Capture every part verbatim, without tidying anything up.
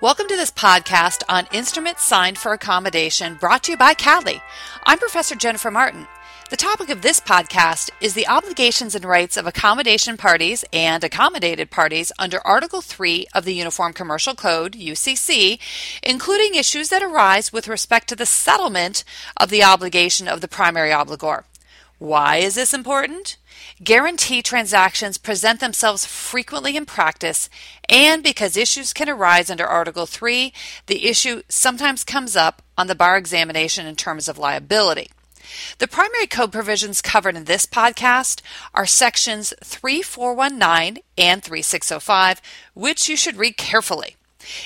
Welcome to this podcast on Instruments Signed for Accommodation, brought to you by Cadley. I'm Professor Jennifer Martin. The topic of this podcast is the obligations and rights of accommodation parties and accommodated parties under Article three of the Uniform Commercial Code, U C C, including issues that arise with respect to the settlement of the obligation of the primary obligor. Why is this important? Guarantee transactions present themselves frequently in practice, and because issues can arise under Article three, the issue sometimes comes up on the bar examination in terms of liability. The primary code provisions covered in this podcast are sections thirty-four nineteen and thirty-six oh five, which you should read carefully.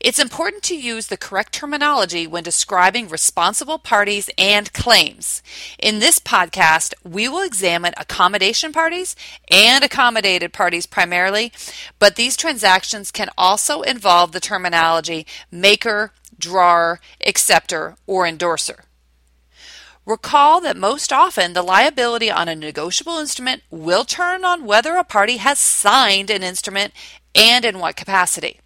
It's important to use the correct terminology when describing responsible parties and claims. In this podcast, we will examine accommodation parties and accommodated parties primarily, but these transactions can also involve the terminology maker, drawer, acceptor, or endorser. Recall that most often the liability on a negotiable instrument will turn on whether a party has signed an instrument and in what capacity.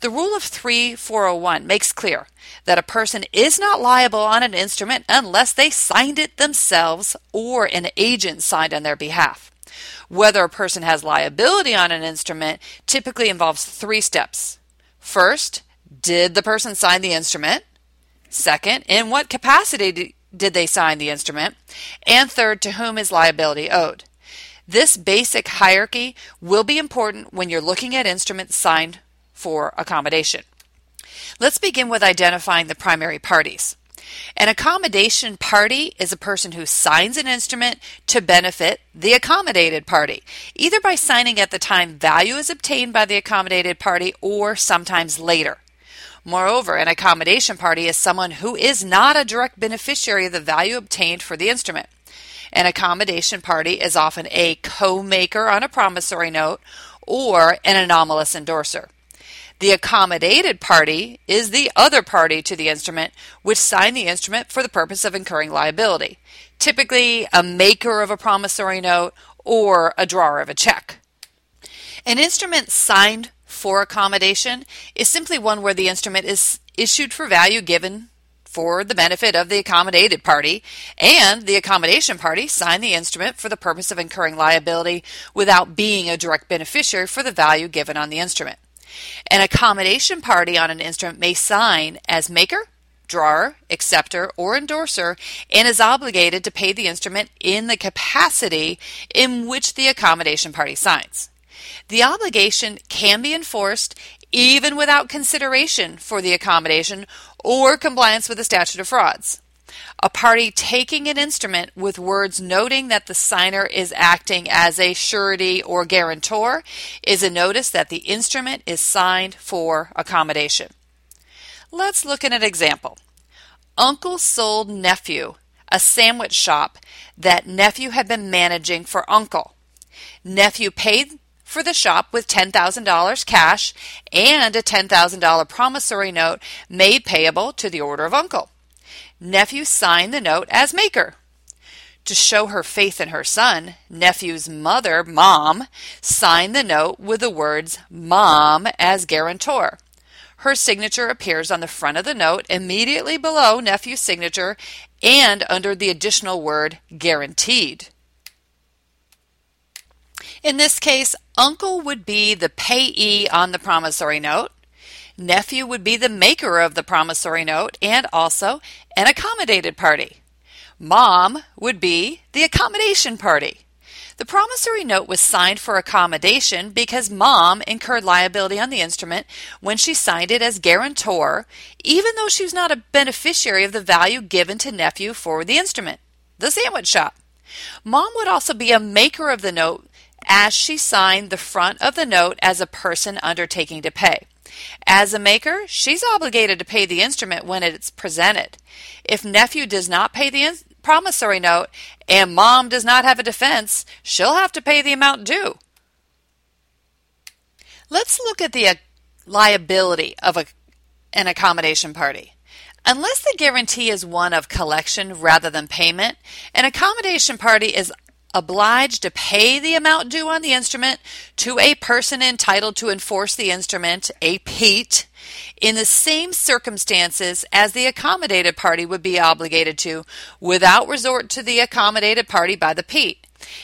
The rule of thirty-four oh one makes clear that a person is not liable on an instrument unless they signed it themselves or an agent signed on their behalf. Whether a person has liability on an instrument typically involves three steps. First, did the person sign the instrument? Second, in what capacity did Did they sign the instrument? And third, to whom is liability owed? This basic hierarchy will be important when you're looking at instruments signed for accommodation. Let's begin with identifying the primary parties. An accommodation party is a person who signs an instrument to benefit the accommodated party, either by signing at the time value is obtained by the accommodated party or sometimes later. Moreover, an accommodation party is someone who is not a direct beneficiary of the value obtained for the instrument. An accommodation party is often a co-maker on a promissory note or an anomalous endorser. The accommodated party is the other party to the instrument which signed the instrument for the purpose of incurring liability, typically a maker of a promissory note or a drawer of a check. An instrument signed for accommodation is simply one where the instrument is issued for value given for the benefit of the accommodated party, and the accommodation party signed the instrument for the purpose of incurring liability without being a direct beneficiary for the value given on the instrument. An accommodation party on an instrument may sign as maker, drawer, acceptor, or endorser, and is obligated to pay the instrument in the capacity in which the accommodation party signs. The obligation can be enforced even without consideration for the accommodation or compliance with the statute of frauds. A party taking an instrument with words noting that the signer is acting as a surety or guarantor is a notice that the instrument is signed for accommodation. Let's look at an example. Uncle sold nephew a sandwich shop that nephew had been managing for uncle. Nephew paid for the shop with ten thousand dollars cash and a ten thousand dollars promissory note made payable to the order of uncle. Nephew signed the note as maker. To show her faith in her son, nephew's mother, mom, signed the note with the words mom as guarantor. Her signature appears on the front of the note immediately below nephew's signature and under the additional word guaranteed. In this case, uncle would be the payee on the promissory note, nephew would be the maker of the promissory note and also an accommodated party. Mom would be the accommodation party. The promissory note was signed for accommodation because mom incurred liability on the instrument when she signed it as guarantor, even though she was not a beneficiary of the value given to nephew for the instrument, the sandwich shop. Mom would also be a maker of the note as she signed the front of the note as a person undertaking to pay. As a maker, she's obligated to pay the instrument when it's presented. If nephew does not pay the in- promissory note and mom does not have a defense, she'll have to pay the amount due. Let's look at the uh, liability of a, an accommodation party. Unless the guarantee is one of collection rather than payment, an accommodation party is obliged to pay the amount due on the instrument to a person entitled to enforce the instrument, a P E T, in the same circumstances as the accommodated party would be obligated to, without resort to the accommodated party by the P E T.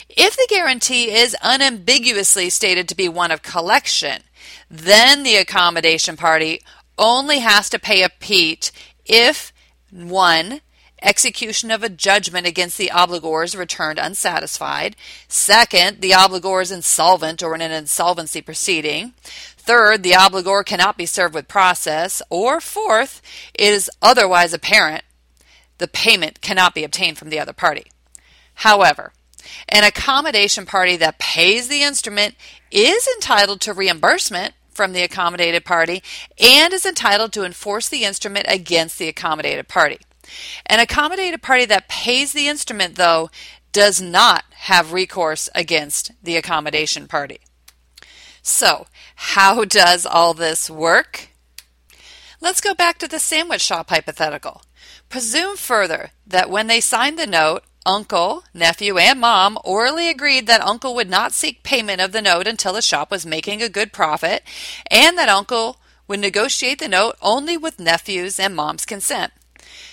If the guarantee is unambiguously stated to be one of collection, then the accommodation party only has to pay a P E T if, one, execution of a judgment against the obligor is returned unsatisfied. Second, the obligor is insolvent or in an insolvency proceeding. Third, the obligor cannot be served with process. Or fourth, it is otherwise apparent the payment cannot be obtained from the other party. However, an accommodation party that pays the instrument is entitled to reimbursement from the accommodated party and is entitled to enforce the instrument against the accommodated party. An accommodated party that pays the instrument, though, does not have recourse against the accommodation party. So, how does all this work? Let's go back to the sandwich shop hypothetical. Presume further that when they signed the note, Uncle, nephew, and mom orally agreed that Uncle would not seek payment of the note until the shop was making a good profit, and that Uncle would negotiate the note only with nephew's and mom's consent.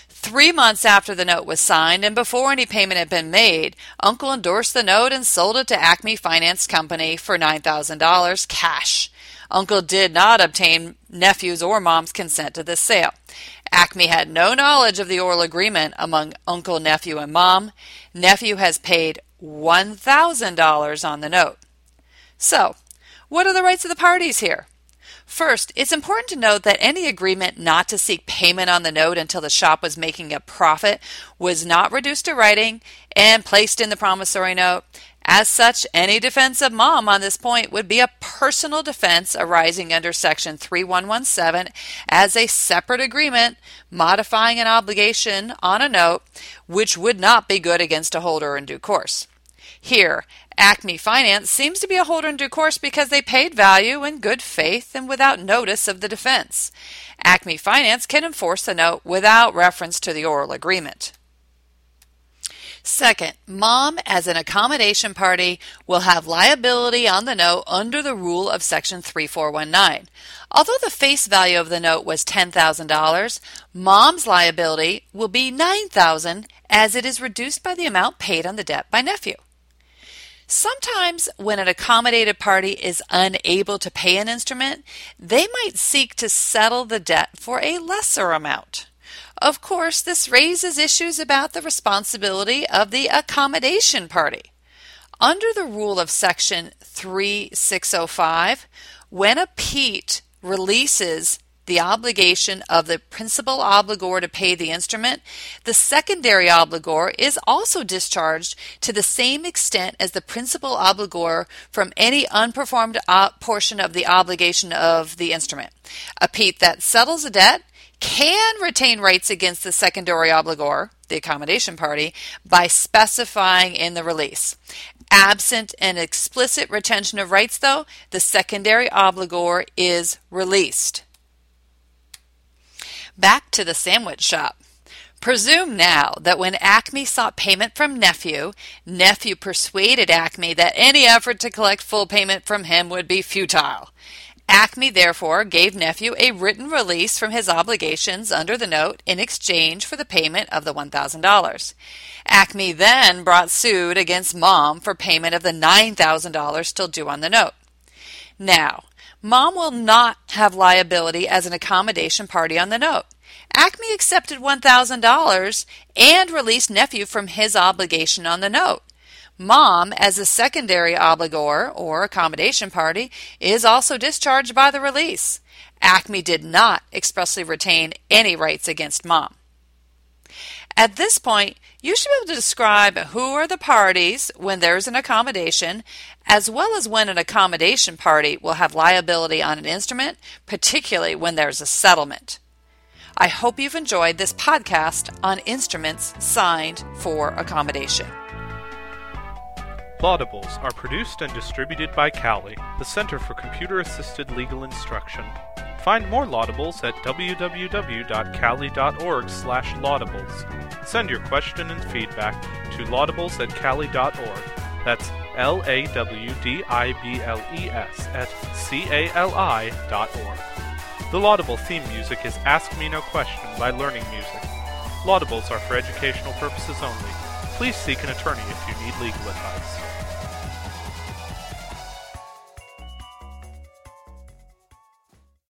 Three months after the note was signed and before any payment had been made, Uncle endorsed the note and sold it to Acme Finance Company for nine thousand dollars cash. Uncle did not obtain nephew's or mom's consent to this sale. Acme had no knowledge of the oral agreement among uncle, nephew, and mom. Nephew has paid one thousand dollars on the note. So, what are the rights of the parties here? First, it's important to note that any agreement not to seek payment on the note until the shop was making a profit was not reduced to writing and placed in the promissory note. As such, any defense of mom on this point would be a personal defense arising under Section thirty-one seventeen as a separate agreement modifying an obligation on a note, which would not be good against a holder in due course. Here, Acme Finance seems to be a holder in due course because they paid value in good faith and without notice of the defense. Acme Finance can enforce the note without reference to the oral agreement. Second, mom as an accommodation party will have liability on the note under the rule of Section thirty-four nineteen. Although the face value of the note was ten thousand dollars, mom's liability will be nine thousand dollars as it is reduced by the amount paid on the debt by nephew. Sometimes when an accommodated party is unable to pay an instrument, they might seek to settle the debt for a lesser amount. Of course, this raises issues about the responsibility of the accommodation party. Under the rule of Section thirty-six oh five, when a P E T releases the obligation of the principal obligor to pay the instrument, the secondary obligor is also discharged to the same extent as the principal obligor from any unperformed op- portion of the obligation of the instrument. A P E T that settles a debt can retain rights against the secondary obligor, the accommodation party, by specifying in the release. Absent an explicit retention of rights, though, the secondary obligor is released. Back to the sandwich shop. Presume now that when Acme sought payment from nephew, nephew persuaded Acme that any effort to collect full payment from him would be futile. Acme, therefore, gave nephew a written release from his obligations under the note in exchange for the payment of the one thousand dollars. Acme then brought suit against mom for payment of the nine thousand dollars still due on the note. Now, mom will not have liability as an accommodation party on the note. Acme accepted one thousand dollars and released nephew from his obligation on the note. Mom, as a secondary obligor or accommodation party, is also discharged by the release. Acme did not expressly retain any rights against mom. At this point, you should be able to describe who are the parties when there is an accommodation, as well as when an accommodation party will have liability on an instrument, particularly when there is a settlement. I hope you've enjoyed this podcast on instruments signed for accommodation. Laudables are produced and distributed by Cali, the Center for Computer-Assisted Legal Instruction. Find more Laudables at w w w dot cali dot org slash laudables. Send your question and feedback to laudables at cali dot org. That's L A W D I B L E S at C A L I dot org. The Laudable theme music is Ask Me No Question by Learning Music. Laudables are for educational purposes only. Please seek an attorney if you need legal advice.